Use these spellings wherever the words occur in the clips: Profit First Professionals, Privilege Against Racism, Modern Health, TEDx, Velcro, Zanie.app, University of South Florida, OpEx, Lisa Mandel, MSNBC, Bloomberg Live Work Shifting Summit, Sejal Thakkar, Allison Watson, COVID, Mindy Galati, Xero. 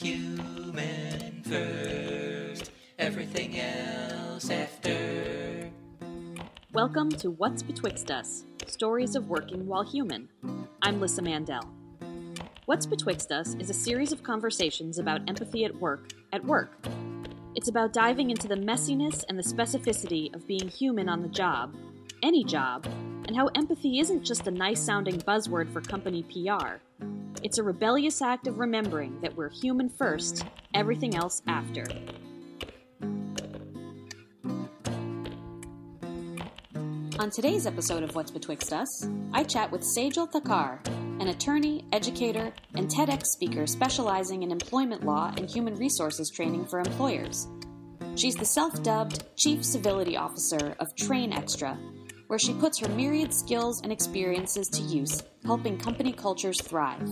Human first, everything else after. Welcome to What's Betwixt Us, Stories of Working While Human. I'm Lisa Mandel. What's Betwixt Us is a series of conversations about empathy at work. It's about diving into the messiness and the specificity of being human on the job, any job, and how empathy isn't just a nice-sounding buzzword for company PR. It's a rebellious act of remembering that we're human first, everything else after. On today's episode of What's Betwixt Us, I chat with Sejal Thakkar, an attorney, educator, and TEDx speaker specializing in employment law and human resources training for employers. She's the self-dubbed Chief Civility Officer of Train Extra, where she puts her myriad skills and experiences to use, helping company cultures thrive.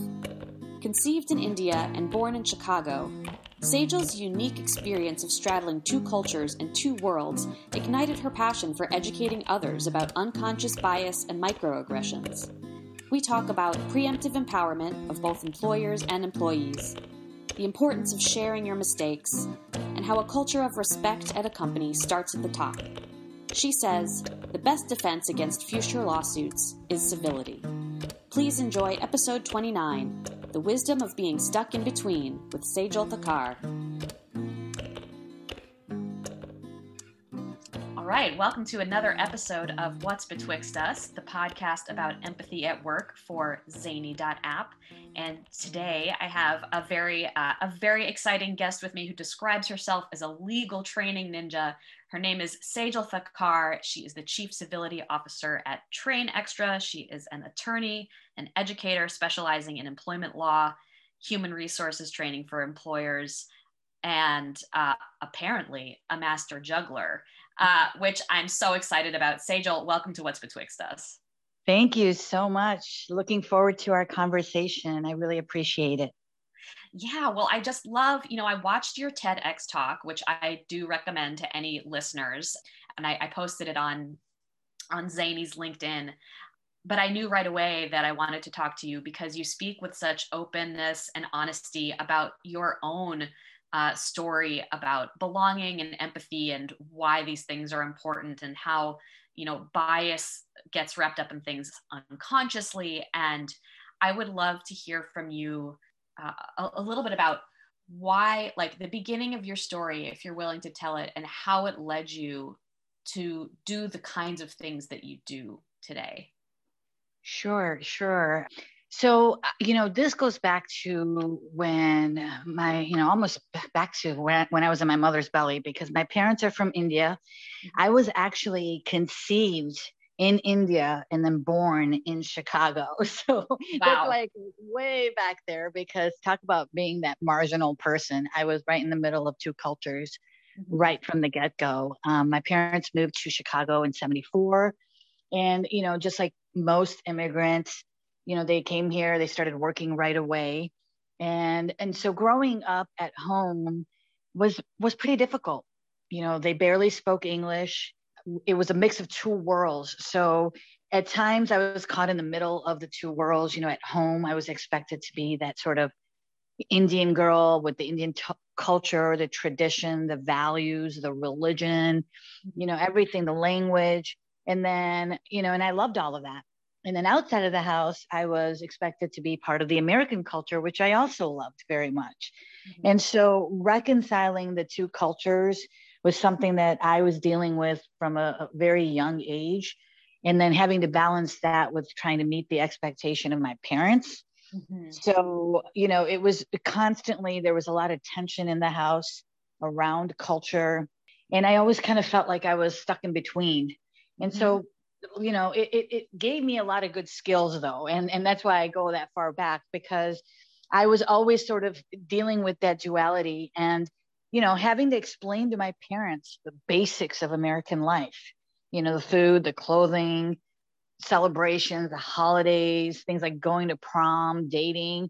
Conceived in India and born in Chicago, Sejal's unique experience of straddling two cultures and two worlds ignited her passion for educating others about unconscious bias and microaggressions. We talk about preemptive empowerment of both employers and employees, the importance of sharing your mistakes, and how a culture of respect at a company starts at the top. She says, the best defense against future lawsuits is civility. Please enjoy episode 29, The Wisdom of Being Stuck in Between, with Sejal Thakkar. All right, welcome to another episode of What's Betwixt Us, the podcast about empathy at work for Zanie.app. And today I have a very exciting guest with me who describes herself as a legal training ninja. Her name is Sejal Thakkar. She is the Chief Civility Officer at Train Extra. She is an attorney, an educator specializing in employment law, human resources training for employers, and apparently a master juggler, which I'm so excited about. Sejal, welcome to What's Betwixt Us. Thank you so much. Looking forward to our conversation. I really appreciate it. Yeah, well, I just love, I watched your TEDx talk, which I do recommend to any listeners. And I posted it on Zanie's LinkedIn. But I knew right away that I wanted to talk to you because you speak with such openness and honesty about your own story about belonging and empathy and why these things are important and how, bias gets wrapped up in things unconsciously. And I would love to hear from you a little bit about why, like the beginning of your story, if you're willing to tell it, and how it led you to do the kinds of things that you do today. Sure. So, this goes back to when when I was in my mother's belly, because my parents are from India. I was actually conceived in India and then born in Chicago. So That's like way back there, because talk about being that marginal person. I was right in the middle of two cultures, right from the get-go. My parents moved to Chicago in 1974. And, just like most immigrants, they came here, they started working right away. And so growing up at home was pretty difficult. They barely spoke English. It was a mix of two worlds. So at times I was caught in the middle of the two worlds. At home, I was expected to be that sort of Indian girl with the Indian culture, the tradition, the values, the religion, everything, the language. And then, and I loved all of that. And then outside of the house, I was expected to be part of the American culture, which I also loved very much. Mm-hmm. And so reconciling the two cultures was something that I was dealing with from a very young age. And then having to balance that with trying to meet the expectation of my parents. Mm-hmm. So, it was constantly, there was a lot of tension in the house around culture. And I always kind of felt like I was stuck in between. And so, it gave me a lot of good skills though. And that's why I go that far back, because I was always sort of dealing with that duality and, having to explain to my parents the basics of American life, the food, the clothing, celebrations, the holidays, things like going to prom, dating.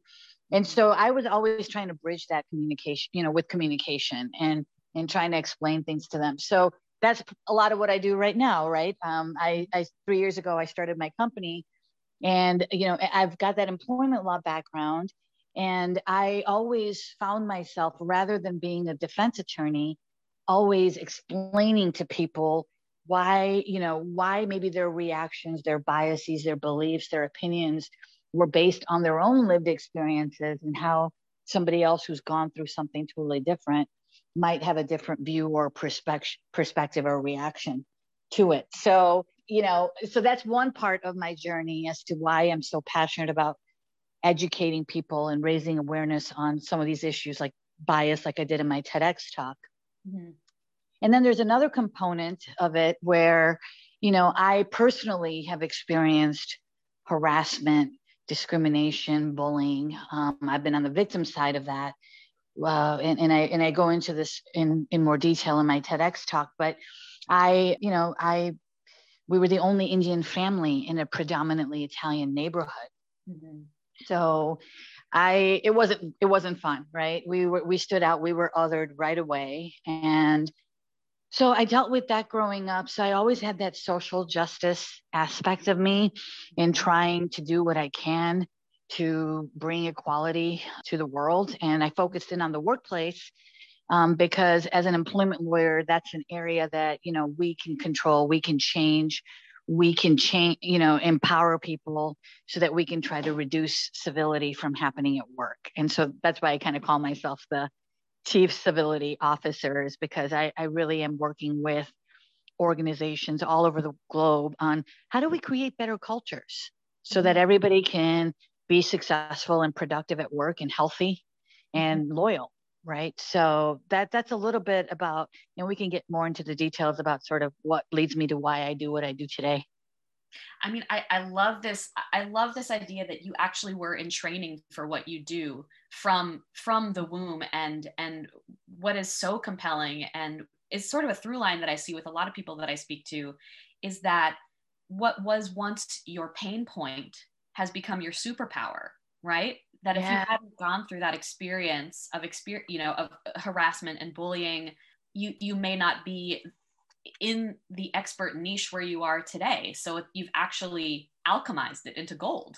And so I was always trying to bridge that communication, with communication and trying to explain things to them. So that's a lot of what I do right now, right? I 3 years ago, I started my company and, I've got that employment law background. And I always found myself, rather than being a defense attorney, always explaining to people why, why maybe their reactions, their biases, their beliefs, their opinions were based on their own lived experiences, and how somebody else who's gone through something totally different might have a different view or perspective or reaction to it. So, so that's one part of my journey as to why I'm so passionate about educating people and raising awareness on some of these issues like bias, like I did in my TEDx talk. Mm-hmm. And then there's another component of it where, I personally have experienced harassment, discrimination, bullying. I've been on the victim side of that. And I go into this in more detail in my TEDx talk, but we were the only Indian family in a predominantly Italian neighborhood. Mm-hmm. So it wasn't fun, right? We stood out, we were othered right away. And so I dealt with that growing up. So I always had that social justice aspect of me in trying to do what I can to bring equality to the world. And I focused in on the workplace because as an employment lawyer, that's an area that, we can control, we can change, empower people so that we can try to reduce civility from happening at work. And so that's why I kind of call myself the chief civility officer, is because I really am working with organizations all over the globe on how do we create better cultures so that everybody can be successful and productive at work and healthy and loyal, right? So that's a little bit about, and we can get more into the details about sort of what leads me to why I do what I do today. I mean, I love this. I love this idea that you actually were in training for what you do from the womb, and what is so compelling and is sort of a through line that I see with a lot of people that I speak to is that what was once your pain point has become your superpower, right? That if you hadn't gone through that experience, of harassment and bullying, you may not be in the expert niche where you are today. So you've actually alchemized it into gold.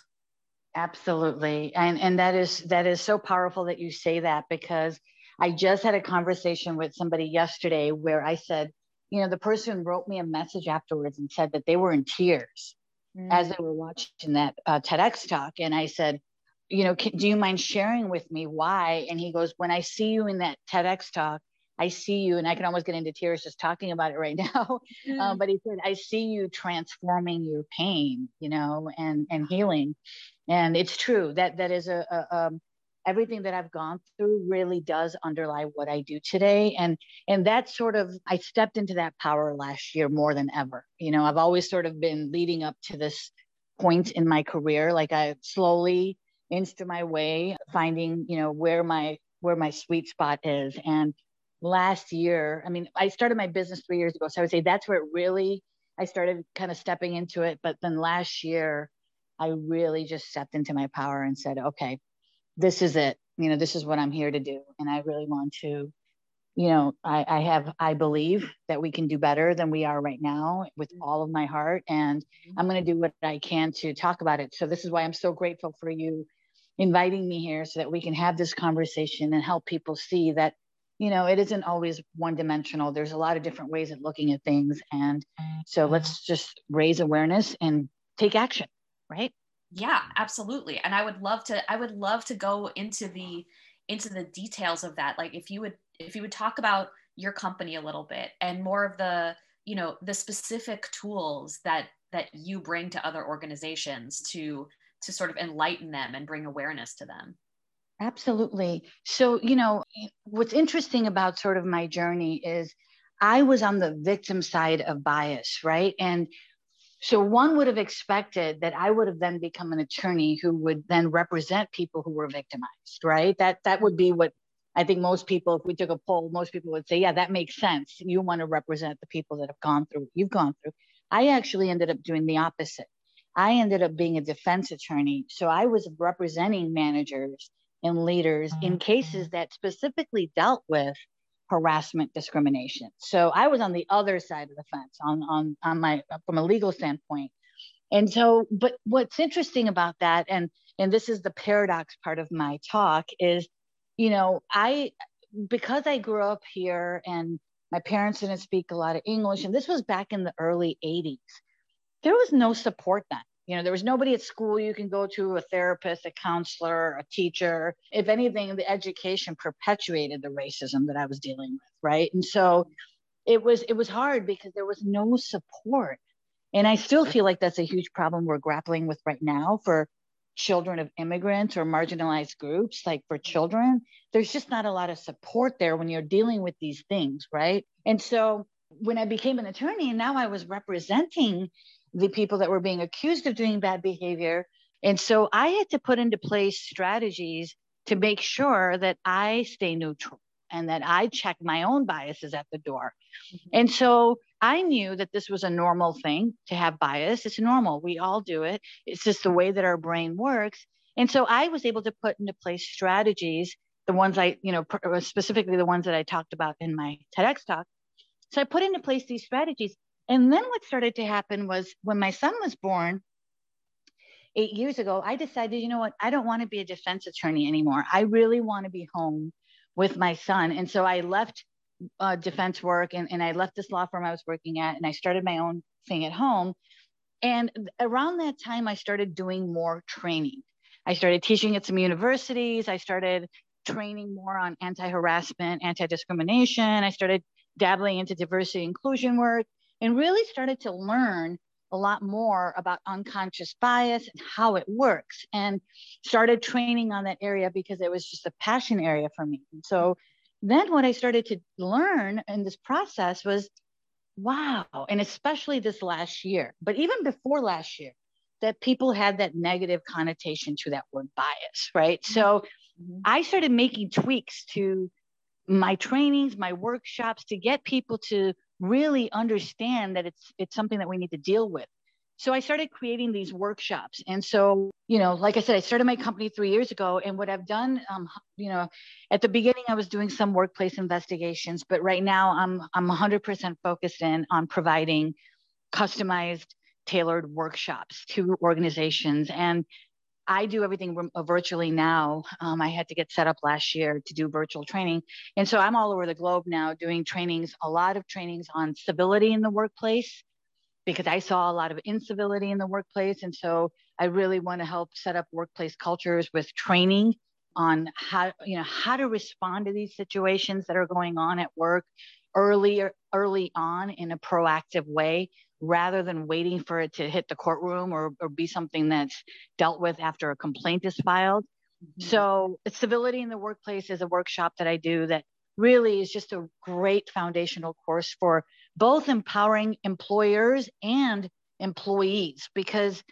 Absolutely. And that is so powerful that you say that, because I just had a conversation with somebody yesterday where I said, the person wrote me a message afterwards and said that they were in tears as they were watching that TEDx talk. And I said, do you mind sharing with me why? And he goes, when I see you in that TEDx talk, I see you, and I can almost get into tears just talking about it right now. Mm-hmm. But he said, I see you transforming your pain, and healing. And it's true that is everything that I've gone through really does underlie what I do today. And that's sort of, I stepped into that power last year more than ever. I've always sort of been leading up to this point in my career. Like I slowly inched my way, finding, where my sweet spot is. And last year, I mean, I started my business 3 years ago. So I would say that's where it really, I started kind of stepping into it. But then last year, I really just stepped into my power and said, okay, this is it. This is what I'm here to do. And I really want to, I believe that we can do better than we are right now with all of my heart. And I'm going to do what I can to talk about it. So this is why I'm so grateful for you inviting me here so that we can have this conversation and help people see that, it isn't always one dimensional. There's a lot of different ways of looking at things. And so let's just raise awareness and take action, right? Yeah, absolutely. And I would love to go into the details of that. Like if you would talk about your company a little bit and more of the, the specific tools that you bring to other organizations to sort of enlighten them and bring awareness to them. Absolutely. So, what's interesting about sort of my journey is I was on the victim side of bias, right? And so one would have expected that I would have then become an attorney who would then represent people who were victimized, right? That would be what I think most people, if we took a poll, most people would say, yeah, that makes sense. You want to represent the people that have gone through what you've gone through. I actually ended up doing the opposite. I ended up being a defense attorney. So I was representing managers and leaders in cases that specifically dealt with harassment, discrimination. So I was on the other side of the fence from a legal standpoint. And so, but what's interesting about that, and this is the paradox part of my talk, is, you know, because I grew up here and my parents didn't speak a lot of English, and this was back in the early 80s, there was no support then. You know, there was nobody at school you can go to, a therapist, a counselor, a teacher. If anything, the education perpetuated the racism that I was dealing with, right? And so it was hard because there was no support. And I still feel like that's a huge problem we're grappling with right now for children of immigrants or marginalized groups. Like for children, there's just not a lot of support there when you're dealing with these things, right? And so when I became an attorney, and now I was representing the people that were being accused of doing bad behavior. And so I had to put into place strategies to make sure that I stay neutral and that I check my own biases at the door. Mm-hmm. And so I knew that this was a normal thing to have bias. It's normal. We all do it. It's just the way that our brain works. And so I was able to put into place strategies, the ones I, you know, specifically the ones that I talked about in my TEDx talk. So I put into place these strategies. And then what started to happen was when my son was born 8 years ago, I decided, you know what, I don't want to be a defense attorney anymore. I really want to be home with my son. And so I left defense work and I left this law firm I was working at, and I started my own thing at home. And around that time, I started doing more training. I started teaching at some universities. I started training more on anti-harassment, anti-discrimination. I started dabbling into diversity inclusion work, and really started to learn a lot more about unconscious bias and how it works, and started training on that area because it was just a passion area for me. And so then what I started to learn in this process was, wow, and especially this last year, but even before last year, that people had that negative connotation to that word bias, right? So I started making tweaks to my trainings, my workshops, to get people to really understand that it's something that we need to deal with. So I started creating these workshops. And so, you know, like I said, I started my company 3 years ago. And what I've done, you know, at the beginning, I was doing some workplace investigations, but right now I'm 100% focused in on providing customized, tailored workshops to organizations. And I do everything virtually now. I had to get set up last year to do virtual training. And so I'm all over the globe now doing trainings, a lot of trainings on civility in the workplace, because I saw a lot of incivility in the workplace. And so I really want to help set up workplace cultures with training on how to respond to these situations that are going on at work early on in a proactive way, rather than waiting for it to hit the courtroom or be something that's dealt with after a complaint is filed. Mm-hmm. So civility in the workplace is a workshop that I do that really is just a great foundational course for both empowering employers and employees, because,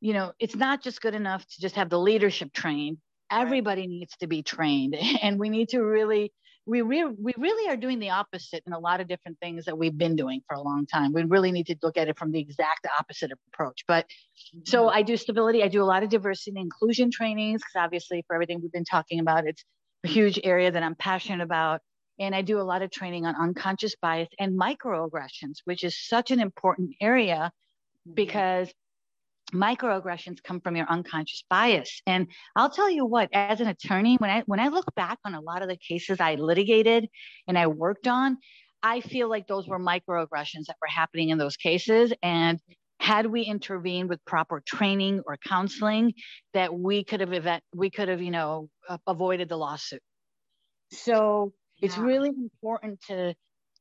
you know, it's not just good enough to just have the leadership trained. Everybody needs to be trained, and we need to really we really are doing the opposite in a lot of different things that we've been doing for a long time. We really need to look at it from the exact opposite approach. But so I do stability. I do a lot of diversity and inclusion trainings, because obviously for everything we've been talking about, it's a huge area that I'm passionate about. And I do a lot of training on unconscious bias and microaggressions, which is such an important area, because microaggressions come from your unconscious bias. And I'll tell you what, as an attorney, when I look back on a lot of the cases I litigated and I worked on, I feel like those were microaggressions that were happening in those cases. And had we intervened with proper training or counseling, that we could have, you know, avoided the lawsuit. So it's really important to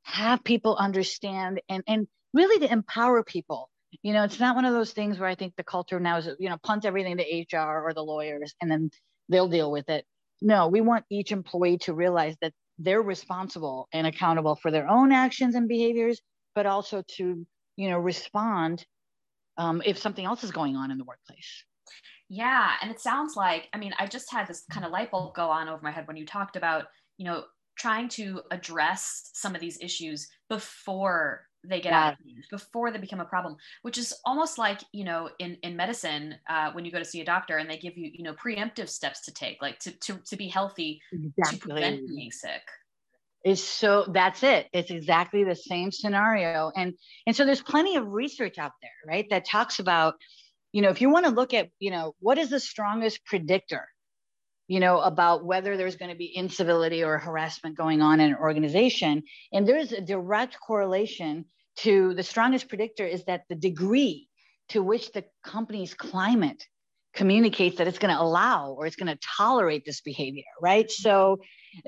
have people understand and really to empower people. You know, it's not one of those things where I think the culture now is, you know, punt everything to HR or the lawyers and then they'll deal with it. No, we want each employee to realize that they're responsible and accountable for their own actions and behaviors, but also to, you know, respond if something else is going on in the workplace. Yeah. And it sounds like, I mean, I just had this kind of light bulb go on over my head when you talked about, you know, trying to address some of these issues before they get out of hand, before they become a problem, which is almost like, you know, in medicine, when you go to see a doctor and they give you, you know, preemptive steps to take, like to be healthy, to prevent being sick. That's it. It's exactly the same scenario. And so there's plenty of research out there, right, that talks about you know, if you want to look at, you know, what is the strongest predictor, you know, about whether there's going to be incivility or harassment going on in an organization. And there's a direct correlation to the strongest predictor is that the degree to which the company's climate communicates that it's going to allow or it's going to tolerate this behavior, right? So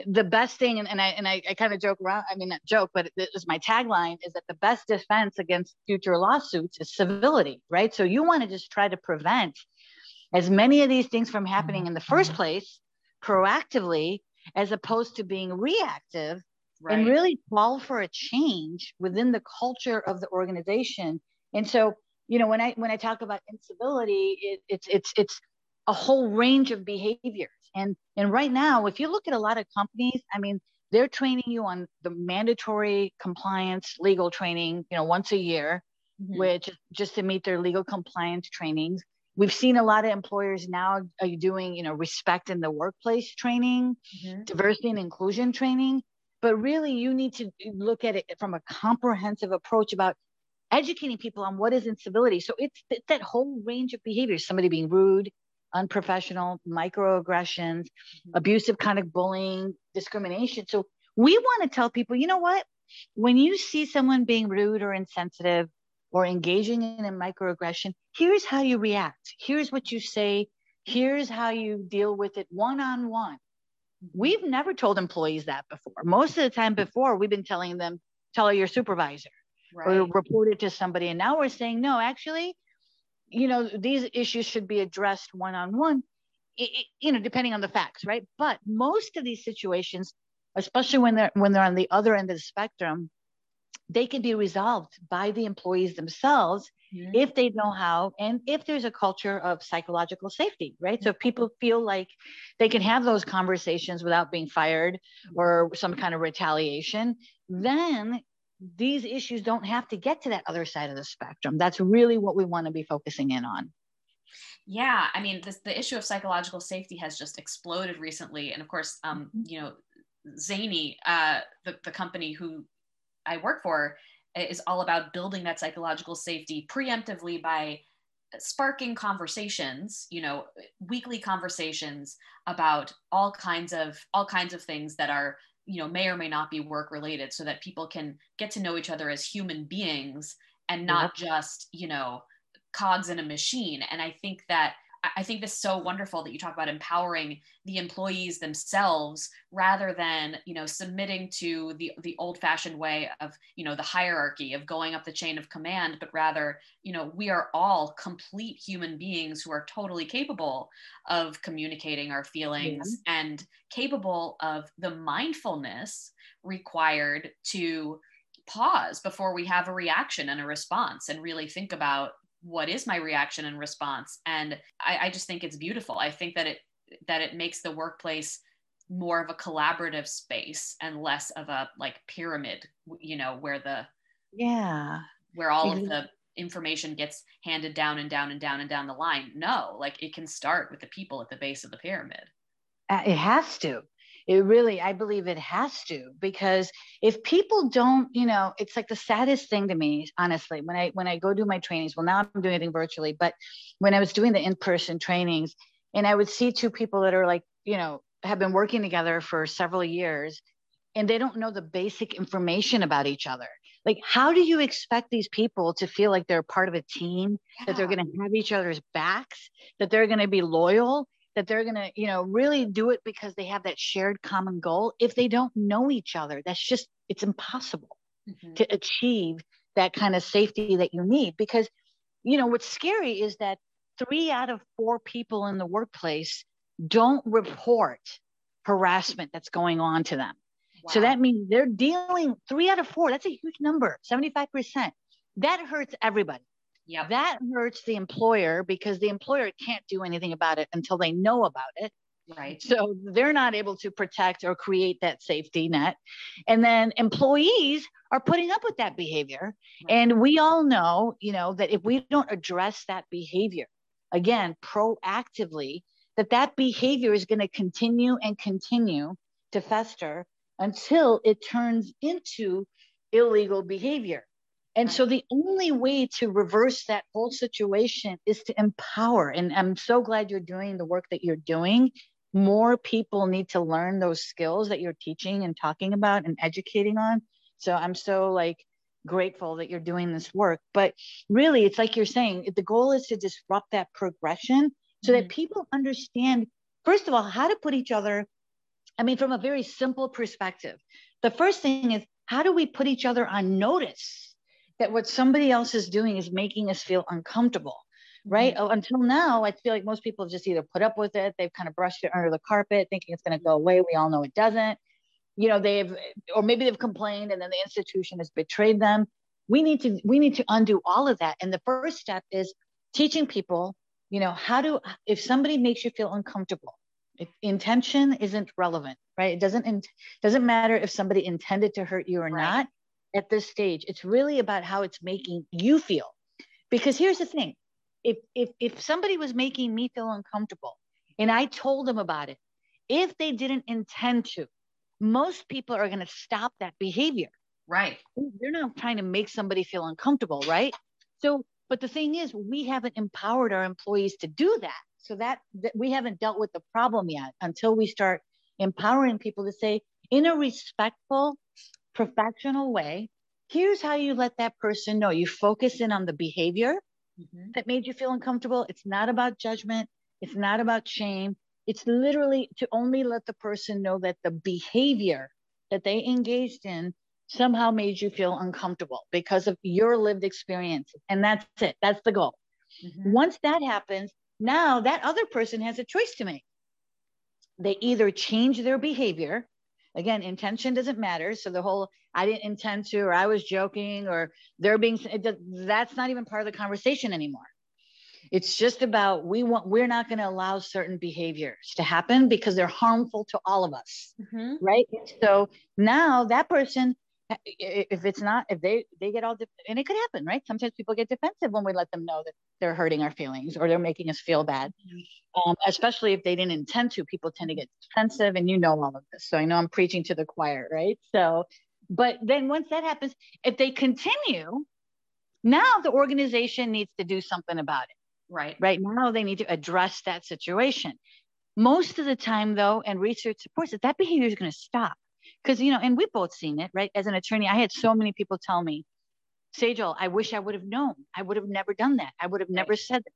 the best thing, and I kind of joke around, I mean, not joke, but this is my tagline, is that the best defense against future lawsuits is civility, right? So you want to just try to prevent as many of these things from happening in the first place proactively, as opposed to being reactive, right? And really call for a change within the culture of the organization. And so, you know, when I talk about incivility, it's a whole range of behaviors. And right now, if you look at a lot of companies, I mean, they're training you on the mandatory compliance legal training, you know, once a year, which just to meet their legal compliance trainings. We've seen a lot of employers now doing, you know, respect in the workplace training, diversity and inclusion training. But really, you need to look at it from a comprehensive approach about educating people on what is incivility. So it's that whole range of behaviors, somebody being rude, unprofessional, microaggressions, abusive kind of bullying, discrimination. So we want to tell people, you know what, when you see someone being rude or insensitive or engaging in a microaggression, here's how you react. Here's what you say. Here's how you deal with it one-on-one. We've never told employees that before. Most of the time before, we've been telling them, tell your supervisor, or report it to somebody. And now we're saying, no, actually, you know, these issues should be addressed one-on-one, you know, depending on the facts, right? But most of these situations, especially when they're on the other end of the spectrum, they can be resolved by the employees themselves if they know how, and if there's a culture of psychological safety, right? So if people feel like they can have those conversations without being fired or some kind of retaliation, then these issues don't have to get to that other side of the spectrum. That's really what we want to be focusing in on. Yeah. I mean, the issue of psychological safety has just exploded recently. And of course, you know, Zanie, the company who I work for, is all about building that psychological safety preemptively by sparking conversations, you know, weekly conversations about all kinds of things that are, you know, may or may not be work related, so that people can get to know each other as human beings and not just, you know, cogs in a machine. And I think this is so wonderful that you talk about empowering the employees themselves rather than, you know, submitting to the old fashioned way of, you know, the hierarchy of going up the chain of command, but rather, you know, we are all complete human beings who are totally capable of communicating our feelings and capable of the mindfulness required to pause before we have a reaction and a response and really think about, what is my reaction and response? And I just think it's beautiful. I think that it makes the workplace more of a collaborative space and less of a like pyramid, you know, where where all of the information gets handed down and down and down and down the line. No, like it can start with the people at the base of the pyramid. It has to. It really, I believe it has to, because if people don't, you know, it's like the saddest thing to me, honestly, when I go do my trainings, well, now I'm doing it virtually, but when I was doing the in-person trainings and I would see two people that are like, you know, have been working together for several years and they don't know the basic information about each other. Like, how do you expect these people to feel like they're part of a team, that they're going to have each other's backs, that they're going to be loyal, that they're going to, you know, really do it because they have that shared common goal? If they don't know each other, that's just, it's impossible to achieve that kind of safety that you need. Because, you know, what's scary is that 3 out of 4 people in the workplace don't report harassment that's going on to them. Wow. So that means they're dealing 3 out of 4. That's a huge number, 75%. That hurts everybody. Yeah, that hurts the employer because the employer can't do anything about it until they know about it. Right. So they're not able to protect or create that safety net. And then employees are putting up with that behavior. Right. And we all know, you know, that if we don't address that behavior, again, proactively, that behavior is going to continue and continue to fester until it turns into illegal behavior. And so the only way to reverse that whole situation is to empower. And I'm so glad you're doing the work that you're doing. More people need to learn those skills that you're teaching and talking about and educating on. So I'm so grateful that you're doing this work. But really, it's like you're saying, the goal is to disrupt that progression so that people understand, first of all, how to put each other, from a very simple perspective. The first thing is, how do we put each other on notice that what somebody else is doing is making us feel uncomfortable? Right? Until now, I feel like most people have just either put up with it. They've kind of brushed it under the carpet, thinking it's going to go away. We all know it doesn't. Or maybe they've complained and then the institution has betrayed them. We need to undo all of that. And the first step is teaching people, if somebody makes you feel uncomfortable, if intention isn't relevant, right? It doesn't matter if somebody intended to hurt you or not at this stage. It's really about how it's making you feel. Because here's the thing. If somebody was making me feel uncomfortable and I told them about it, if they didn't intend to, most people are going to stop that behavior. Right. They're not trying to make somebody feel uncomfortable. Right. So, but the thing is, we haven't empowered our employees to do that. So that we haven't dealt with the problem yet until we start empowering people to say, in a respectful, professional way, here's how you let that person know. You focus in on the behavior. That made you feel uncomfortable. It's not about judgment. It's not about shame. It's literally to only let the person know that the behavior that they engaged in somehow made you feel uncomfortable because of your lived experience. And that's it. That's the goal. Once that happens, now that other person has a choice to make. They either change their behavior. Again, intention doesn't matter. So the whole, I didn't intend to, or I was joking, or they're being, that's not even part of the conversation anymore. It's just about, we're not going to allow certain behaviors to happen because they're harmful to all of us. Right. So now that person, if they get all, and it could happen, right? Sometimes people get defensive when we let them know that they're hurting our feelings or they're making us feel bad. Especially if they didn't intend to, people tend to get defensive, and all of this. So I know I'm preaching to the choir, right? So, but then once that happens, if they continue, now the organization needs to do something about it. Right. Right now they need to address that situation. Most of the time though, and research supports it, that behavior is going to stop. Because, and we've both seen it, right? As an attorney, I had so many people tell me, Sejal, I wish I would have known. I would have never done that. I would have never said that,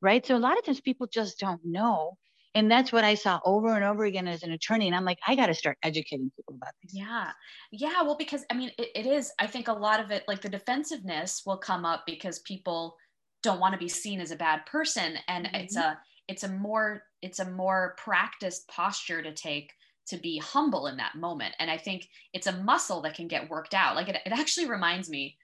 right? So a lot of times people just don't know. And that's what I saw over and over again as an attorney. And I'm like, I got to start educating people about this. Yeah. Yeah. Well, because it is, I think a lot of it, like the defensiveness will come up because people don't want to be seen as a bad person. And it's a more practiced posture to take, to be humble in that moment. And I think it's a muscle that can get worked out. It actually reminds me,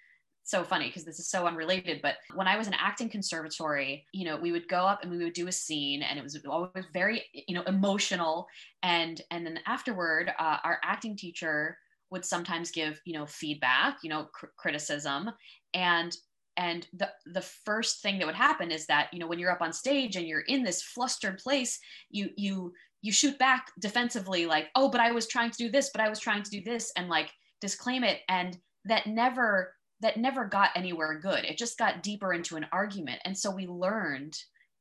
so funny because this is so unrelated, but when I was in acting conservatory, we would go up and we would do a scene, and it was always very, emotional. And then afterward, our acting teacher would sometimes give, feedback, criticism. And the first thing that would happen is that, when you're up on stage and you're in this flustered place, you shoot back defensively, like, oh, but I was trying to do this, and disclaim it. And that never got anywhere good. It just got deeper into an argument. And so we learned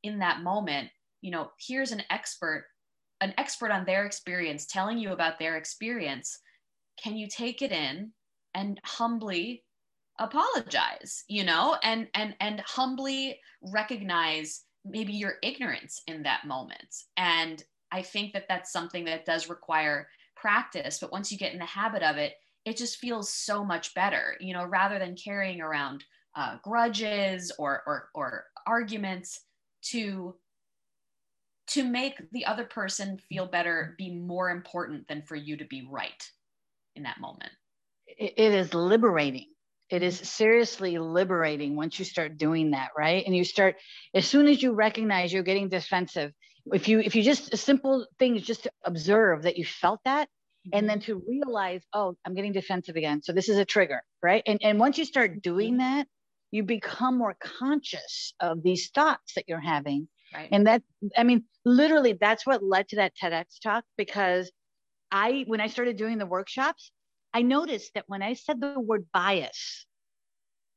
in that moment, here's an expert on their experience telling you about their experience. Can you take it in and humbly apologize, and humbly recognize maybe your ignorance in that moment? And I think that that's something that does require practice, but once you get in the habit of it, it just feels so much better, rather than carrying around grudges or arguments to make the other person feel better, be more important than for you to be right in that moment. It is liberating. It is seriously liberating once you start doing that, right? And you start, as soon as you recognize you're getting defensive, if you just, a simple thing is just to observe that you felt that, and then to realize, oh, I'm getting defensive again. So this is a trigger, right? And once you start doing that, you become more conscious of these thoughts that you're having. Right. And that, literally that's what led to that TEDx talk, because when I started doing the workshops, I noticed that when I said the word bias,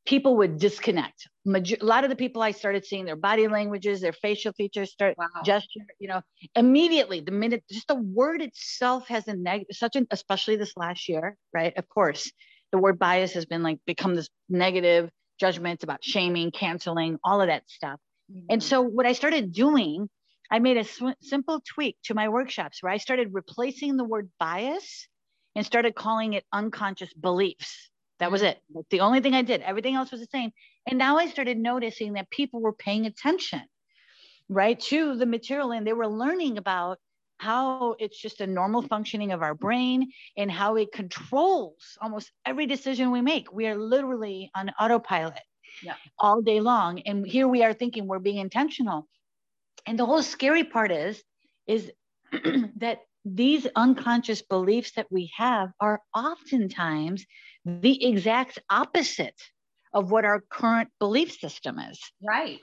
people would disconnect. A lot of the people I started seeing their body languages, their facial features start gesture, you know, immediately the minute, just the word itself has a negative, especially this last year, right? Of course, the word bias has been like, become this negative judgments about shaming, canceling, all of that stuff. Mm-hmm. And so what I started doing, I made a simple tweak to my workshops where I started replacing the word bias and started calling it unconscious beliefs. That was it. That's the only thing I did. Everything else was the same. And now I started noticing that people were paying attention, right, to the material, and they were learning about how it's just a normal functioning of our brain and how it controls almost every decision we make. We are literally on autopilot all day long. And here we are thinking we're being intentional. And the whole scary part is that these unconscious beliefs that we have are oftentimes the exact opposite of what our current belief system is. Right.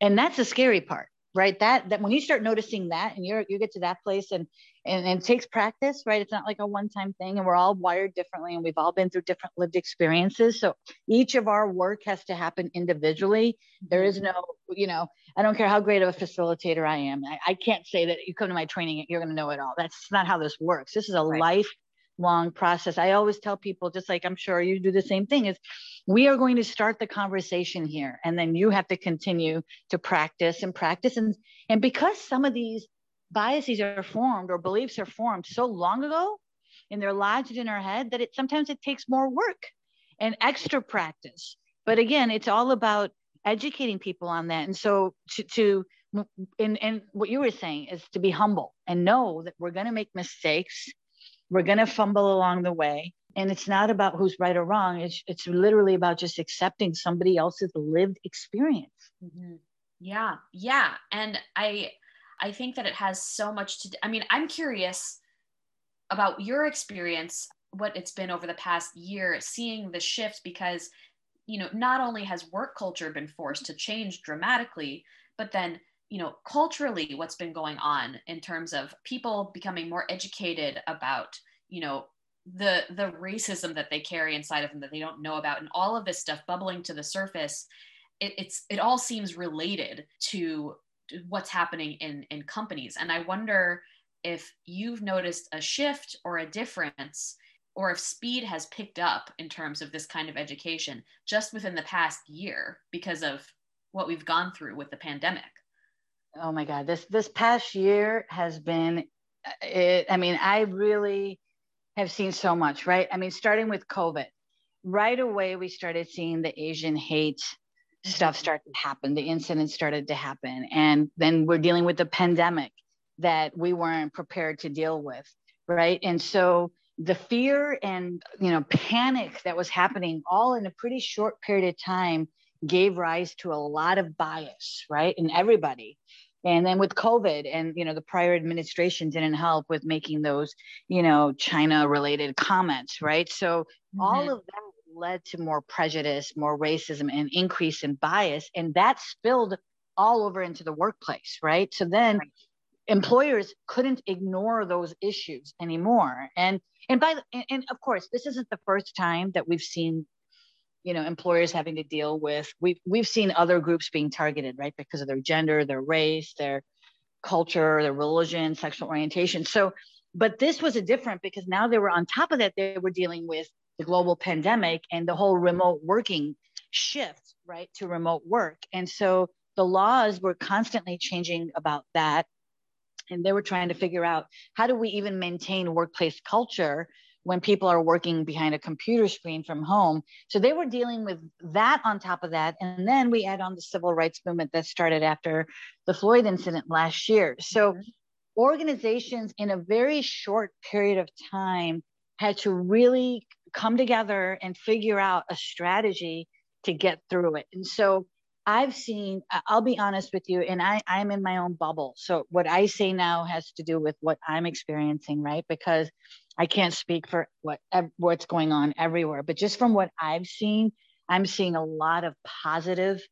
And that's the scary part, right? That when you start noticing that and you get to that place and it takes practice, right? It's not like a one-time thing, and we're all wired differently and we've all been through different lived experiences. So each of our work has to happen individually. There is no, you know, I don't care how great of a facilitator I am. I can't say that you come to my training, you're going to know it all. That's not how this works. This is a lifelong process. I always tell people, just like I'm sure you do the same thing, is we are going to start the conversation here, and then you have to continue to practice. And because some of these biases are formed or beliefs are formed so long ago and they're lodged in our head that sometimes it takes more work and extra practice. But again, it's all about educating people on that. And so and what you were saying is to be humble and know that we're going to make mistakes. We're going to fumble along the way. And it's not about who's right or wrong. It's literally about just accepting somebody else's lived experience. Mm-hmm. Yeah. Yeah. And I think that it has so much to do. I mean, I'm curious about your experience, what it's been over the past year, seeing the shift, because, you know, not only has work culture been forced to change dramatically, but then, you know, culturally, what's been going on in terms of people becoming more educated about, you know, the racism that they carry inside of them that they don't know about, and all of this stuff bubbling to the surface. It all seems related to what's happening in companies. And I wonder if you've noticed a shift or a difference, or if speed has picked up in terms of this kind of education just within the past year because of what we've gone through with the pandemic. Oh my God, this past year has been it. I mean, I really have seen so much, right? I mean, starting with COVID, right away, we started seeing the Asian hate stuff start to happen. The incidents started to happen. And then we're dealing with the pandemic that we weren't prepared to deal with, right? And so the fear and, you know, panic that was happening all in a pretty short period of time gave rise to a lot of bias, right? In everybody. And then with COVID and, you know, the prior administration didn't help with making those, you know, China related comments, right? So all of that led to more prejudice, more racism, and increase in bias. And that spilled all over into the workplace, right? So then employers couldn't ignore those issues anymore. And of course, this isn't the first time that we've seen, you know, employers having to deal with, we've seen other groups being targeted, right? Because of their gender, their race, their culture, their religion, sexual orientation. So, but this was a different, because now they were on top of that, they were dealing with the global pandemic and the whole remote working shift, right? To remote work. And so the laws were constantly changing about that. And they were trying to figure out, how do we even maintain workplace culture when people are working behind a computer screen from home? So they were dealing with that on top of that. And then we add on the civil rights movement that started after the Floyd incident last year. So organizations in a very short period of time had to really come together and figure out a strategy to get through it. And so I've seen, I'll be honest with you, and I'm in my own bubble. So what I say now has to do with what I'm experiencing, right? Because I can't speak for what's going on everywhere, but just from what I've seen, I'm seeing a lot of positive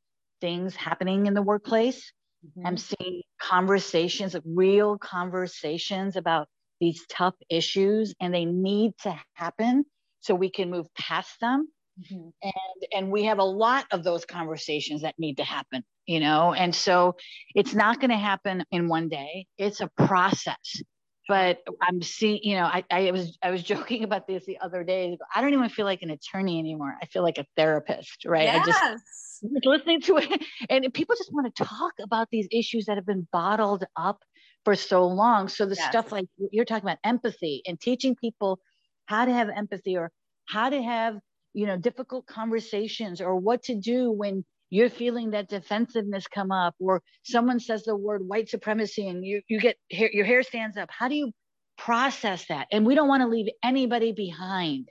things happening in the workplace. Mm-hmm. I'm seeing conversations, real conversations about these tough issues, and they need to happen so we can move past them Mm-hmm. And we have a lot of those conversations that need to happen, you know, and so it's not going to happen in one day. It's a process. But I'm seeing, you know, I was joking about this the other day. I don't even feel like an attorney anymore. I feel like a therapist, right? Yes. I just listening to it. And people just want to talk about these issues that have been bottled up for so long. So the yes. stuff like you're talking about empathy and teaching people how to have empathy or how to have, you know, difficult conversations or what to do when you're feeling that defensiveness come up, or someone says the word white supremacy and you get your hair stands up. How do you process that? And we don't want to leave anybody behind.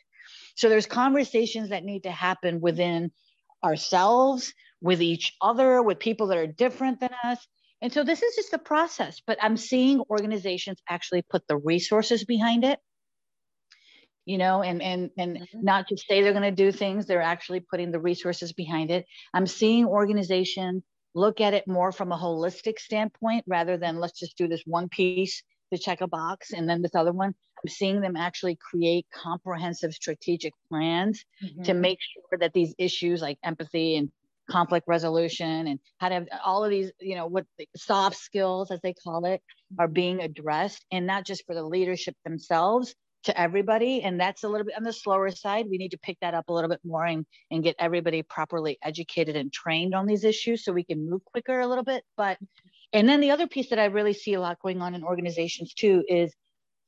So there's conversations that need to happen within ourselves, with each other, with people that are different than us. And so this is just a process, but I'm seeing organizations actually put the resources behind it, you know, and mm-hmm. not just say they're going to do things, they're actually putting the resources behind it. I'm seeing organizations look at it more from a holistic standpoint rather than let's just do this one piece to check a box and then this other one. I'm seeing them actually create comprehensive strategic plans mm-hmm. to make sure that these issues like empathy and conflict resolution and how to have all of these, you know, what the soft skills, as they call it, are being addressed, and not just for the leadership themselves, to everybody. And that's a little bit on the slower side. We need to pick that up a little bit more and get everybody properly educated and trained on these issues so we can move quicker a little bit. But, and then the other piece that I really see a lot going on in organizations too is,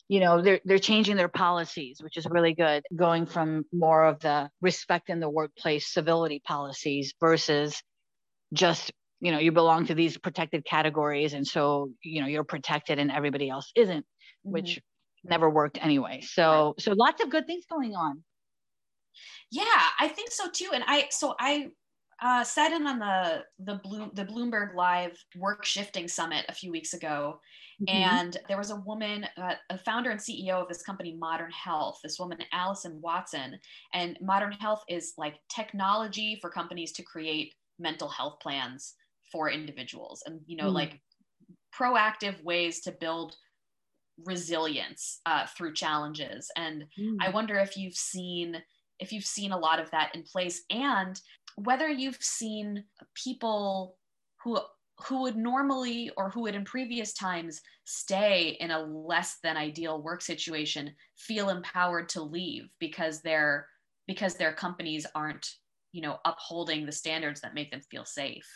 you know, they're changing their policies, which is really good, going from more of the respect in the workplace, civility policies versus just, you know, you belong to these protected categories. And so, you know, you're protected and everybody else isn't, mm-hmm. which never worked anyway. So lots of good things going on. Yeah, I think so too. And I sat in on the Bloomberg Live Work Shifting Summit a few weeks ago. Mm-hmm. And there was a woman, a founder and CEO of this company, Modern Health, this woman, Allison Watson. And Modern Health is like technology for companies to create mental health plans for individuals and, you know, mm-hmm. like proactive ways to build resilience through challenges. And I wonder if you've seen a lot of that in place, and whether you've seen people who would normally, or who would in previous times stay in a less than ideal work situation, feel empowered to leave because their companies aren't, you know, upholding the standards that make them feel safe.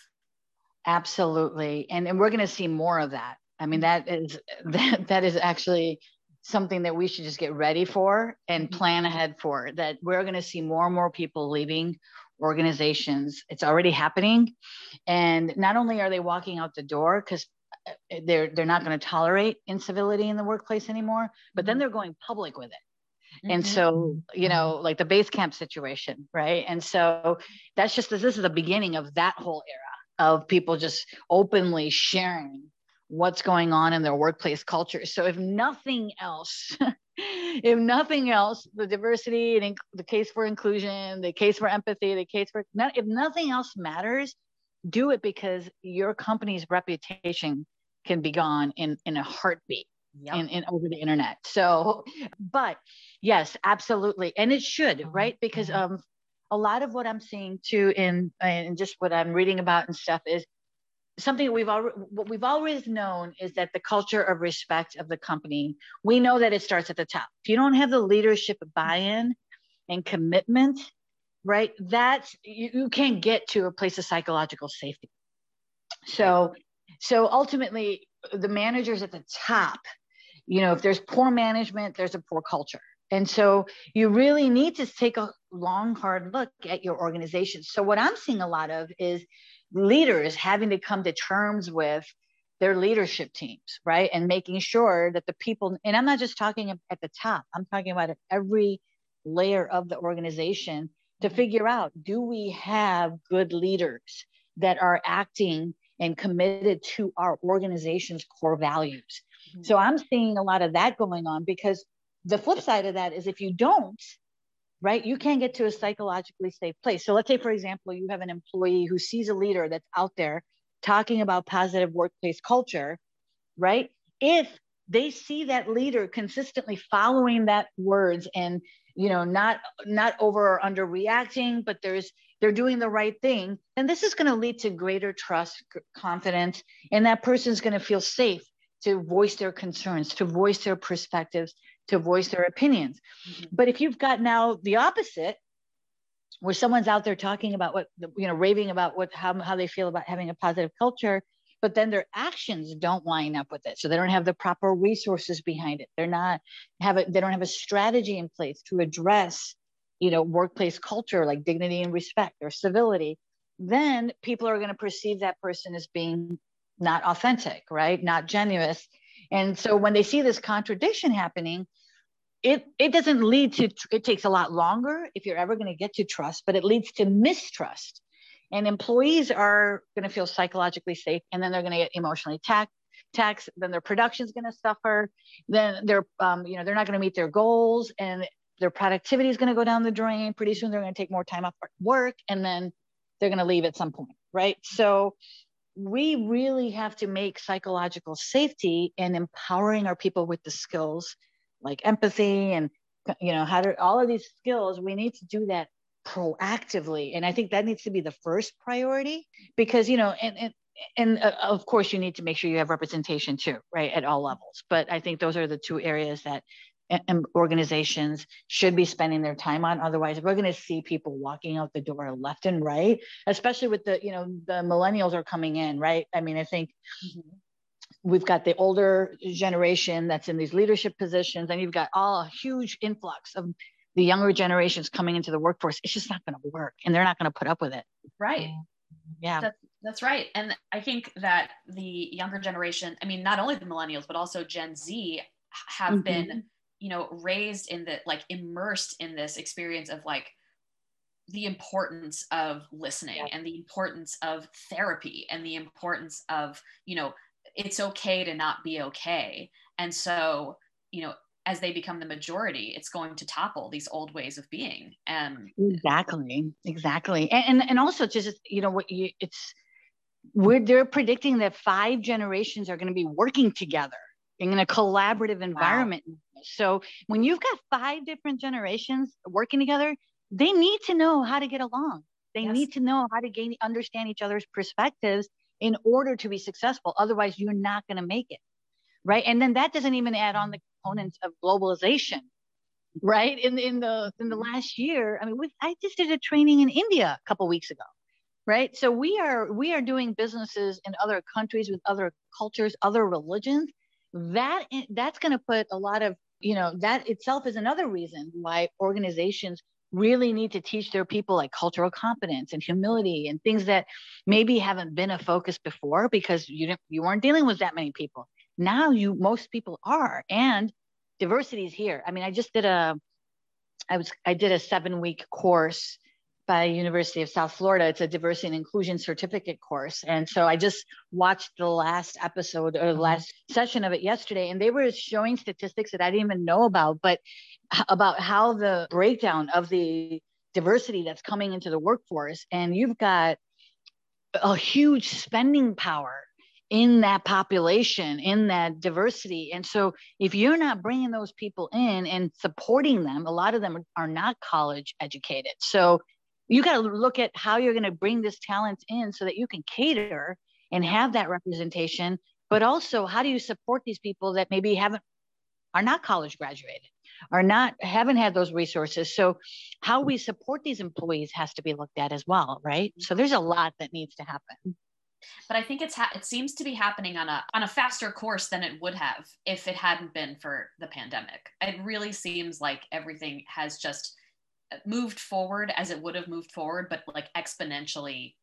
Absolutely. And we're going to see more of that. I mean, that is actually something that we should just get ready for and plan ahead for, that we're going to see more and more people leaving organizations. It's already happening. And not only are they walking out the door because they're not going to tolerate incivility in the workplace anymore, but then they're going public with it. Mm-hmm. And so, you know, like the Basecamp situation, right? And so that's just, this is the beginning of that whole era of people just openly sharing what's going on in their workplace culture. So if nothing else, the diversity and the case for inclusion, the case for empathy, the case for, if nothing else matters, do it, because your company's reputation can be gone in a heartbeat. Yep. And over the internet. So, but yes, absolutely. And it should, right? Because a lot of what I'm seeing too, and just what I'm reading about and stuff is, something we've always known is that the culture of respect of the company, we know that it starts at the top. If you don't have the leadership buy-in and commitment, right, that's, you can't get to a place of psychological safety. So ultimately the managers at the top, you know, if there's poor management, there's a poor culture. And so you really need to take a long, hard look at your organization. So what I'm seeing a lot of is leaders having to come to terms with their leadership teams, right? And making sure that the people, and I'm not just talking at the top, I'm talking about at every layer of the organization, to figure out, do we have good leaders that are acting and committed to our organization's core values? Mm-hmm. So I'm seeing a lot of that going on, because the flip side of that is if you don't, right, you can't get to a psychologically safe place. So let's say, for example, you have an employee who sees a leader that's out there talking about positive workplace culture, right? If they see that leader consistently following that words and, you know, not over or underreacting, but they're doing the right thing. And this is going to lead to greater trust, confidence, and that person's going to feel safe to voice their concerns, to voice their perspectives, to voice their opinions. Mm-hmm. But if you've got now the opposite, where someone's out there talking about what, you know, raving about what, how they feel about having a positive culture, but then their actions don't line up with it. So they don't have the proper resources behind it. They're not have it. They don't have a strategy in place to address, you know, workplace culture, like dignity and respect or civility. Then people are going to perceive that person as being not authentic, right? Not genuine. And so when they see this contradiction happening, it doesn't lead to, it takes a lot longer if you're ever going to get to trust, but it leads to mistrust. And employees are going to feel psychologically safe, and then they're going to get emotionally taxed. Then their production's going to suffer. Then they're, you know, they're not going to meet their goals, and their productivity is going to go down the drain. Pretty soon, they're going to take more time off work, and then they're going to leave at some point, right? So we really have to make psychological safety and empowering our people with the skills like empathy and, you know, how to, all of these skills. We need to do that proactively. And I think that needs to be the first priority, because, you know, and of course you need to make sure you have representation too, right? At all levels. But I think those are the two areas that organizations should be spending their time on. Otherwise, we're going to see people walking out the door left and right, especially with the, you know, the millennials are coming in, right? I mean, I think we've got the older generation that's in these leadership positions, and you've got all a huge influx of the younger generations coming into the workforce. It's just not going to work, and they're not going to put up with it. Right. Yeah. That's right. And I think that the younger generation, I mean, not only the millennials, but also Gen Z have been, you know, raised in the, like, immersed in this experience of like the importance of listening and the importance of therapy and the importance of, you know, it's okay to not be okay. And so, you know, as they become the majority, it's going to topple these old ways of being. Exactly. And also just, you know, what you, it's, they're predicting that 5 generations are going to be working together in a collaborative environment. Wow. So when you've got 5 different generations working together, they need to know how to get along. They need to know how to understand each other's perspectives in order to be successful. Otherwise, you're not going to make it. Right. And then that doesn't even add on the components of globalization, right? In the last year, I mean, I just did a training in India a couple of weeks ago, right? So we are doing businesses in other countries with other cultures, other religions. That's going to put a lot of, you know, that itself is another reason why organizations really need to teach their people like cultural competence and humility and things that maybe haven't been a focus before, because you weren't dealing with that many people. Now most people are, and diversity is here. I mean, I did a 7-week course by University of South Florida. It's a diversity and inclusion certificate course. And so I just watched the last episode or the last session of it yesterday, and they were showing statistics that I didn't even know about, but about how the breakdown of the diversity that's coming into the workforce, and you've got a huge spending power in that population, in that diversity. And so if you're not bringing those people in and supporting them, a lot of them are not college educated. So you got to look at how you're going to bring this talent in so that you can cater and have that representation. But also, how do you support these people that maybe are not college graduated, haven't had those resources? So how we support these employees has to be looked at as well, right? So there's a lot that needs to happen. But I think it seems to be happening on a faster course than it would have if it hadn't been for the pandemic. It really seems like everything has just moved forward as it would have moved forward, but like exponentially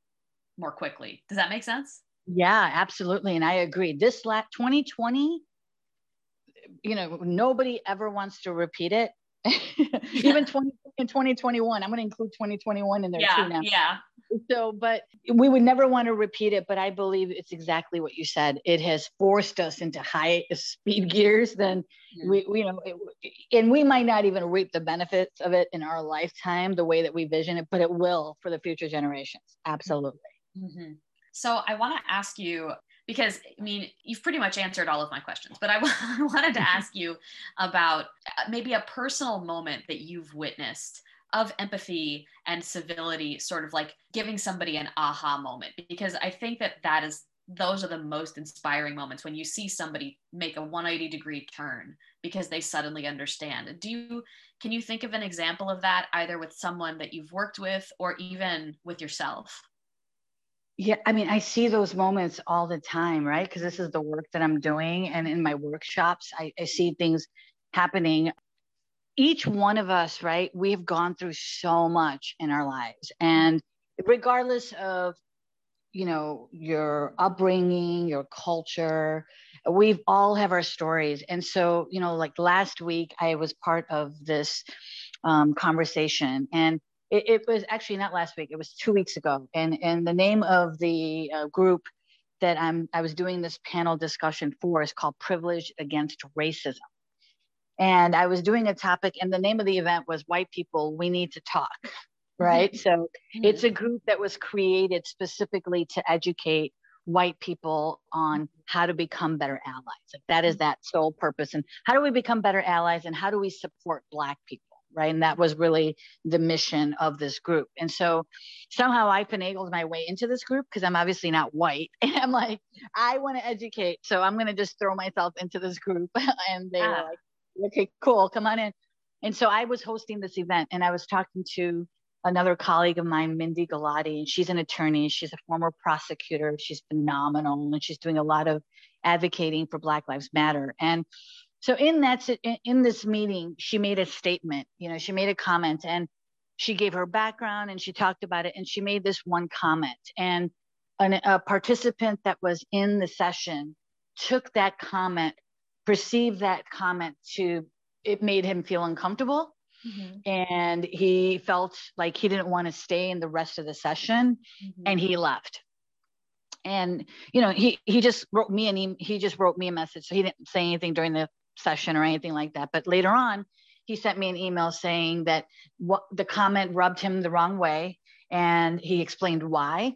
more quickly. Does that make sense? Yeah, absolutely. And I agree. This 2020, you know, nobody ever wants to repeat it. Even 2021, I'm going to include 2021 in there too now. Yeah. So, but we would never want to repeat it, but I believe it's exactly what you said. It has forced us into high speed gears than we, you know, and we might not even reap the benefits of it in our lifetime, the way that we vision it, but it will for the future generations. Absolutely. Mm-hmm. So I want to ask you, Because, I mean, you've pretty much answered all of my questions, but I wanted to ask you about maybe a personal moment that you've witnessed of empathy and civility, sort of like giving somebody an aha moment, because I think that is, those are the most inspiring moments, when you see somebody make a 180 degree turn because they suddenly understand. Can you think of an example of that, either with someone that you've worked with or even with yourself? Yeah, I mean, I see those moments all the time, right? Because this is the work that I'm doing. And in my workshops, I see things happening. Each one of us, right, we've gone through so much in our lives. And regardless of, you know, your upbringing, your culture, we've all have our stories. And so, you know, like last week, I was part of this conversation, and it was actually not last week, it was 2 weeks ago. And the name of the group that I was doing this panel discussion for is called Privilege Against Racism. And I was doing a topic, and the name of the event was White People, We Need to Talk, right? So it's a group that was created specifically to educate white people on how to become better allies. Like that is that sole purpose. And how do we become better allies, and how do we support Black people? Right. And that was really the mission of this group. And so somehow I finagled my way into this group because I'm obviously not white. And I'm like, I want to educate. So I'm going to just throw myself into this group. And they were like, okay, cool. Come on in. And so I was hosting this event, and I was talking to another colleague of mine, Mindy Galati, and she's an attorney. She's a former prosecutor. She's phenomenal. And she's doing a lot of advocating for Black Lives Matter. And so in this meeting, she made a statement, you know, she made a comment, and she gave her background, and she talked about it, and she made this one comment, and a participant that was in the session took that comment, perceived that comment to, it made him feel uncomfortable. Mm-hmm. And he felt like he didn't want to stay in the rest of the session, mm-hmm. and he left. And, you know, he just wrote me a message. So he didn't say anything during the session or anything like that. But later on, he sent me an email saying that the comment rubbed him the wrong way, and he explained why.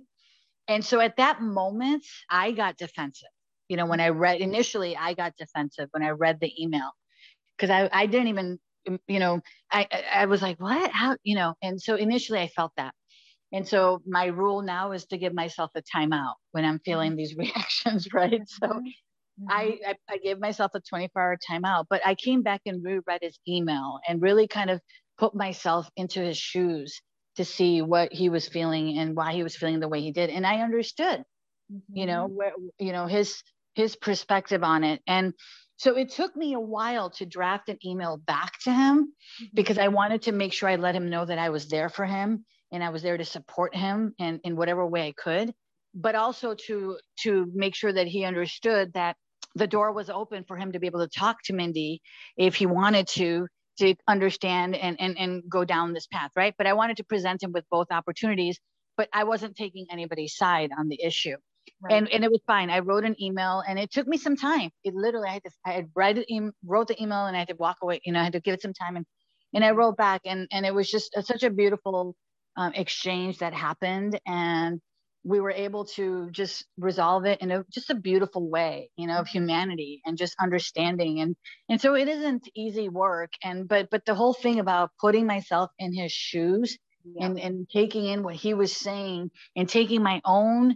And so at that moment, I got defensive. You know, I got defensive when I read the email, because I didn't even, you know, I was like, what, how, you know, and so initially I felt that. And so my rule now is to give myself a timeout when I'm feeling these reactions, right? So I gave myself a 24-hour timeout, but I came back and reread his email and really kind of put myself into his shoes to see what he was feeling and why he was feeling the way he did. And I understood, mm-hmm. you know, where, you know, his perspective on it. And so it took me a while to draft an email back to him, mm-hmm. because I wanted to make sure I let him know that I was there for him and I was there to support him and in whatever way I could, but also to make sure that he understood that the door was open for him to be able to talk to Mindy if he wanted to understand and go down this path, right? But I wanted to present him with both opportunities, but I wasn't taking anybody's side on the issue. Right. And it was fine. I wrote an email, and it took me some time. It literally, I wrote the email, and I had to walk away, you know, I had to give it some time, and I wrote back, and it was just such a beautiful exchange that happened. And we were able to just resolve it in just a beautiful way, you know, of humanity and just understanding. And so it isn't easy work. But the whole thing about putting myself in his shoes, yeah. and taking in what he was saying and taking my own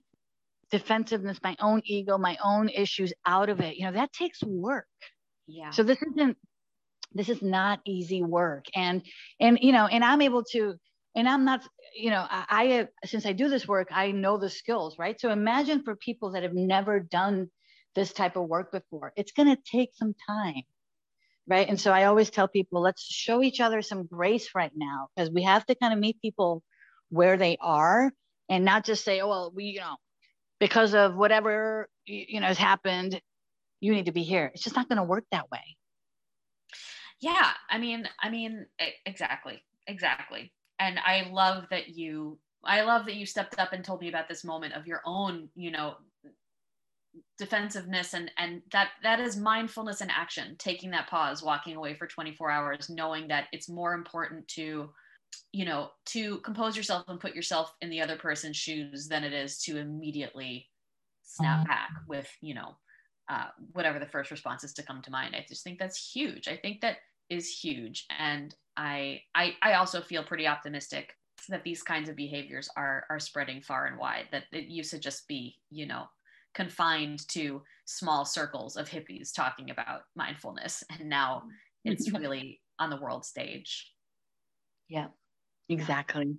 defensiveness, my own ego, my own issues out of it, you know, that takes work. Yeah. So this is not easy work. And, you know, and I'm able to, and I'm not, you know, since I do this work, I know the skills, right? So imagine for people that have never done this type of work before, it's going to take some time, right? And so I always tell people, let's show each other some grace right now, because we have to kind of meet people where they are and not just say, oh, well, we, you know, because of whatever, you know, has happened, you need to be here. It's just not going to work that way. Yeah. I mean, exactly. And I love that you stepped up and told me about this moment of your own, you know, defensiveness, and that is mindfulness in action, taking that pause, walking away for 24 hours, knowing that it's more important to, you know, to compose yourself and put yourself in the other person's shoes than it is to immediately snap back with, you know, whatever the first response is to come to mind. I just think that's huge. I think that is huge. And I also feel pretty optimistic that these kinds of behaviors are spreading far and wide, that it used to just be, you know, confined to small circles of hippies talking about mindfulness. And now it's really on the world stage. Yeah, exactly.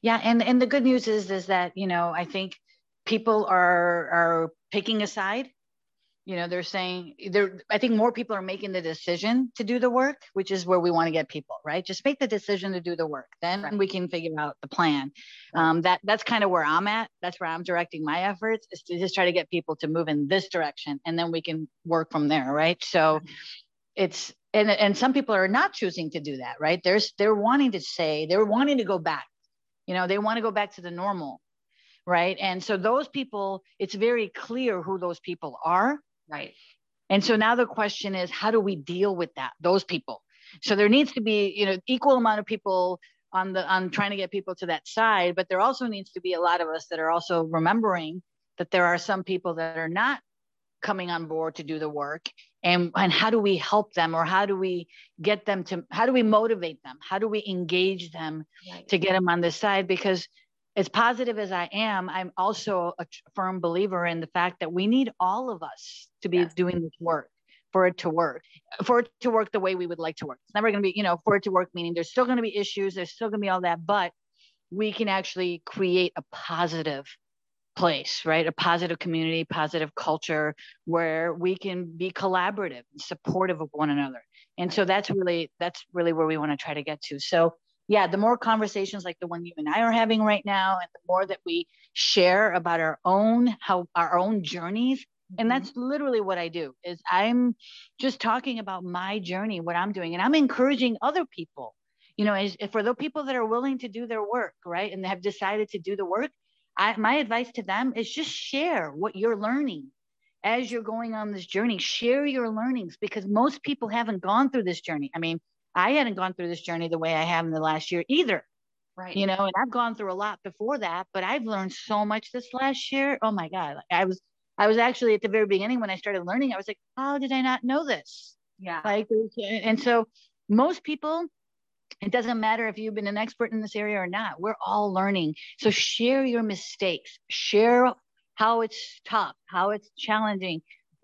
Yeah. And the good news is that, you know, I think people are picking a side. You know, they're saying, I think more people are making the decision to do the work, which is where we want to get people, right? Just make the decision to do the work. Then we can figure out the plan. That's kind of where I'm at. That's where I'm directing my efforts, is to just try to get people to move in this direction. And then we can work from there, right? So it's, and some people are not choosing to do that, right? They're wanting to say, they're wanting to go back. You know, they want to go back to the normal, right? And so those people, it's very clear who those people are. Right. And so now the question is, how do we deal with that, those people? So there needs to be, you know, equal amount of people on trying to get people to that side, but there also needs to be a lot of us that are also remembering that there are some people that are not coming on board to do the work, and how do we help them, or how do we get them to, how do we motivate them? How do we engage them to get them on this side? Because as positive as I am, I'm also a firm believer in the fact that we need all of us to be doing this work for it to work the way we would like to work. It's never going to be, you know, for it to work, meaning there's still going to be issues. There's still going to be all that, but we can actually create a positive place, right? A positive community, positive culture where we can be collaborative and supportive of one another. And so that's really where we want to try to get to. So yeah, the more conversations like the one you and I are having right now, and the more that we share about our own journeys, and that's literally what I do, is I'm just talking about my journey, what I'm doing, and I'm encouraging other people, you know, for the people that are willing to do their work, right, and have decided to do the work, my advice to them is just share what you're learning as you're going on this journey. Share your learnings, because most people haven't gone through this journey. I mean, I hadn't gone through this journey the way I have in the last year either. Right. You know, and I've gone through a lot before that, but I've learned so much this last year. Oh my God. I was actually at the very beginning when I started learning, I was like, how did I not know this? Yeah. Like, and so most people, it doesn't matter if you've been an expert in this area or not, we're all learning. So share your mistakes, share how it's tough, how it's challenging,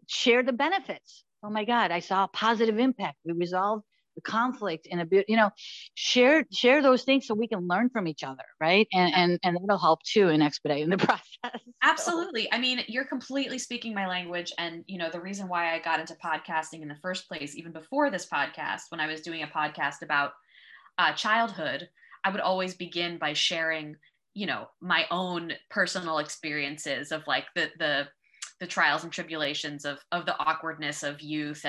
share the benefits. Oh my God. I saw a positive impact. We resolved conflict in a bit, you know, share those things so we can learn from each other, right? And that'll help too in expediting the process. Absolutely. So. I mean, you're completely speaking my language. And, you know, the reason why I got into podcasting in the first place, even before this podcast, when I was doing a podcast about childhood, I would always begin by sharing, you know, my own personal experiences of like the trials and tribulations of the awkwardness of youth.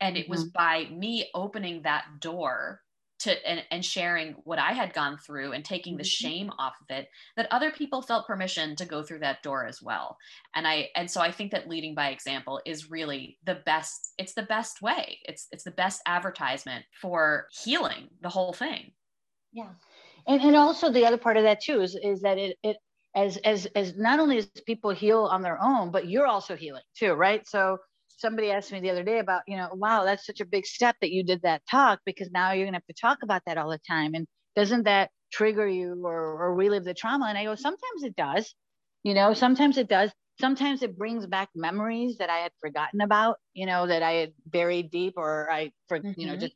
And it was by me opening that door to and sharing what I had gone through and taking the shame off of it, that other people felt permission to go through that door as well. And so I think that leading by example is really the best. It's the best way. It's the best advertisement for healing the whole thing. Yeah. And also the other part of that too is that it as not only as people heal on their own, but you're also healing too, right? So somebody asked me the other day about, you know, wow, that's such a big step that you did that talk, because now you're going to have to talk about that all the time. And doesn't that trigger you or relive the trauma? And I go, sometimes it does, you know, sometimes it does. Sometimes it brings back memories that I had forgotten about, you know, that I had buried deep, or you know, just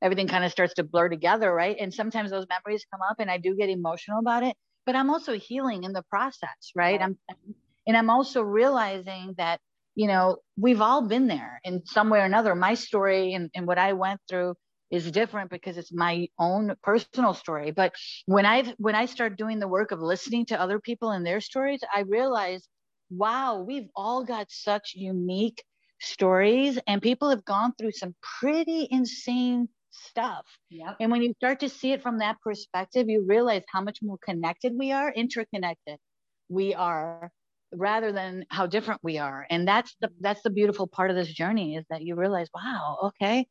everything kind of starts to blur together. Right. And sometimes those memories come up and I do get emotional about it, but I'm also healing in the process. Right. Yeah. I'm also realizing that, you know, we've all been there in some way or another. My story and what I went through is different because it's my own personal story. But when I start doing the work of listening to other people and their stories, I realized, wow, we've all got such unique stories, and people have gone through some pretty insane stuff. Yep. And when you start to see it from that perspective, you realize how much more connected we are, interconnected we are, rather than how different we are. And that's the beautiful part of this journey, is that you realize, wow, okay,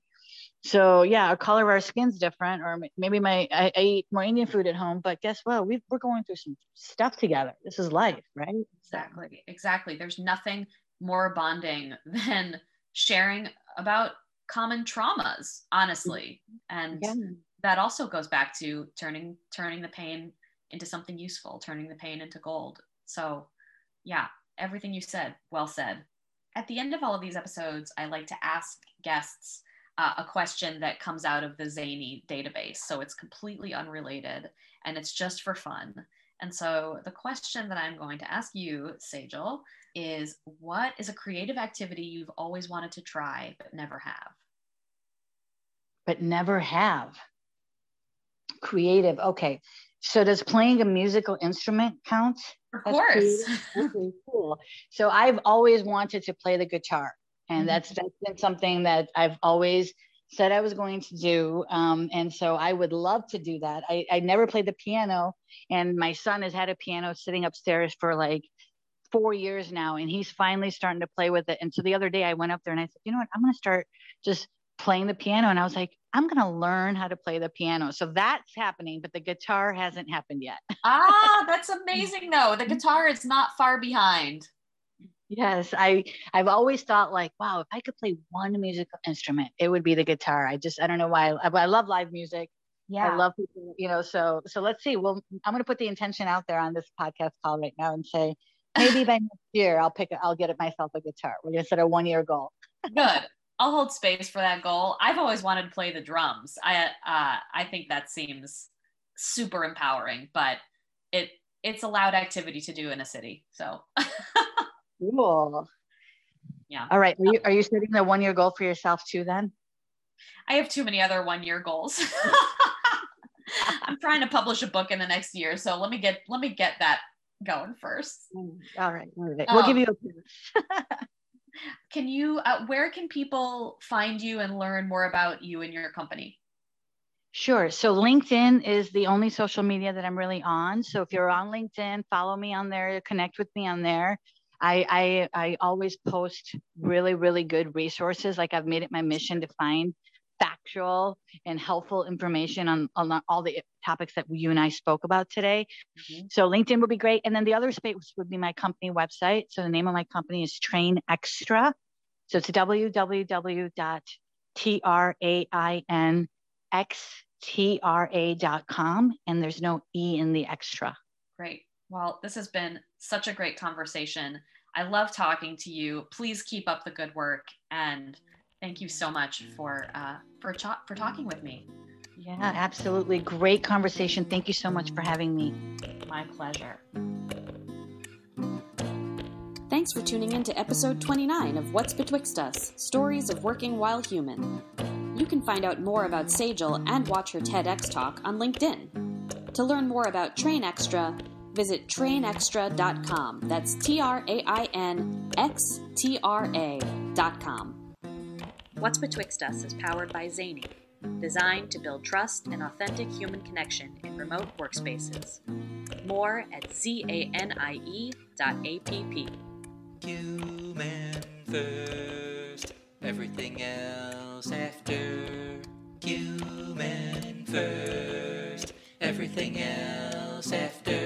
So yeah, our color of our skin's different, or maybe I eat more Indian food at home, but guess what? We're going through some stuff together. This is life, right? Exactly, exactly. There's nothing more bonding than sharing about common traumas, honestly. And yeah, that also goes back to turning the pain into something useful, turning the pain into gold. So yeah, everything you said, well said. At the end of all of these episodes, I like to ask guests a question that comes out of the Zanie database. So it's completely unrelated and it's just for fun. And so the question that I'm going to ask you, Sejal, is what is a creative activity you've always wanted to try but never have? But never have. Creative. Okay. So does playing a musical instrument count? Of course. Okay, cool. So I've always wanted to play the guitar. And that's been something that I've always said I was going to do. And so I would love to do that. I never played the piano, and my son has had a piano sitting upstairs for like 4 years now, and he's finally starting to play with it. And so the other day I went up there and I said, you know what, I'm going to start just playing the piano. And I was like, I'm going to learn how to play the piano. So that's happening, but the guitar hasn't happened yet. Ah, that's amazing though. The guitar is not far behind. Yes, I've always thought like, wow, if I could play one musical instrument, it would be the guitar. I don't know why. I love live music. Yeah, I love people, you know, so let's see. Well, I'm going to put the intention out there on this podcast call right now and say, maybe by next year, I'll get myself a guitar. We're going to set a 1-year goal. Good. I'll hold space for that goal. I've always wanted to play the drums. I think that seems super empowering, but it's a loud activity to do in a city. So cool. Yeah. All right. Are you setting the 1-year goal for yourself too then? I have too many other 1-year goals. I'm trying to publish a book in the next year. So let me get that going first. All right. We'll give you a Can you, where can people find you and learn more about you and your company? Sure. So LinkedIn is the only social media that I'm really on. So if you're on LinkedIn, follow me on there, connect with me on there. I always post really, really good resources. Like I've made it my mission to find factual and helpful information on all the topics that you and I spoke about today. Mm-hmm. So LinkedIn would be great. And then the other space would be my company website. So the name of my company is Train Extra. So it's www.trainxtra.com. And there's no E in the extra. Great. Well, this has been such a great conversation. I love talking to you. Please keep up the good work. And thank you so much for talking with me. Yeah, absolutely. Great conversation. Thank you so much for having me. My pleasure. Thanks for tuning in to episode 29 of What's Betwixt Us, Stories of Working While Human. You can find out more about Sejal and watch her TEDx talk on LinkedIn. To learn more about Train Extra, visit trainextra.com. That's TRAINXTRA.com. What's Betwixt Us is powered by Zanie, designed to build trust and authentic human connection in remote workspaces. more at zanie.app. Human first, everything else after. Human first, everything else after.